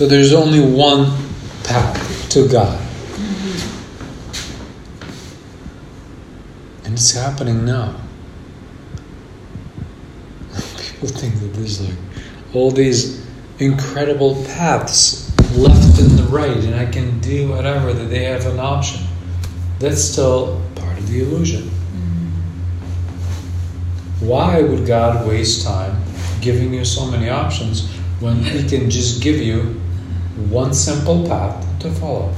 So there's only one path to God. And it's happening now. People think that there's like all these incredible paths left and the right, and I can do whatever, that they have an option. That's still part of the illusion. Why would God waste time giving you so many options when He can just give you one simple path to follow,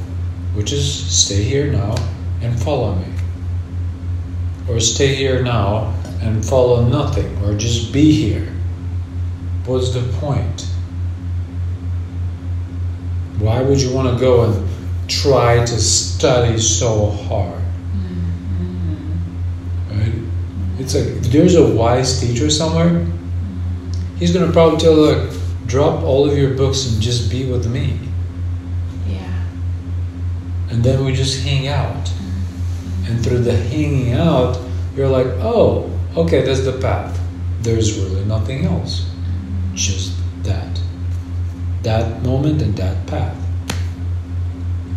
which is stay here now and follow me, or stay here now and follow nothing, or just be here? What's the point? Why would you want to go and try to study so hard? It's like, if there's a wise teacher somewhere, he's going to probably tell you, look, drop all of your books and just be with me. Yeah. And then we just hang out. And through the hanging out, you're like, oh, okay, that's the path. There's really nothing else. Just that. That moment and that path.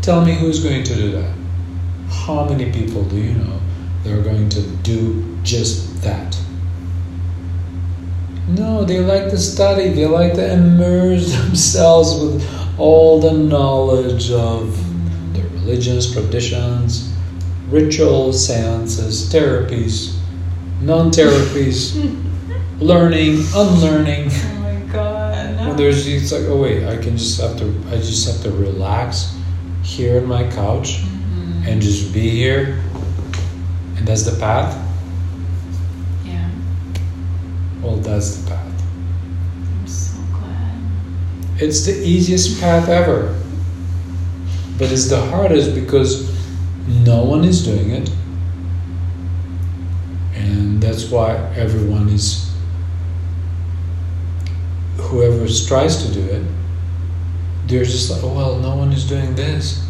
Tell me who's going to do that. How many people do you know that are going to do just that? No, they like to study. They like to immerse themselves with all the knowledge of their religions, traditions, rituals, seances, therapies, non-therapies, learning, unlearning. Oh my God! No. It's like, oh wait, I just have to relax here on my couch and just be here, and that's the path. Well, that's the path. I'm so glad. It's the easiest path ever. But it's the hardest because no one is doing it. And that's why everyone is, whoever tries to do it, they're just like, oh, well, no one is doing this.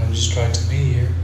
I just try to be here.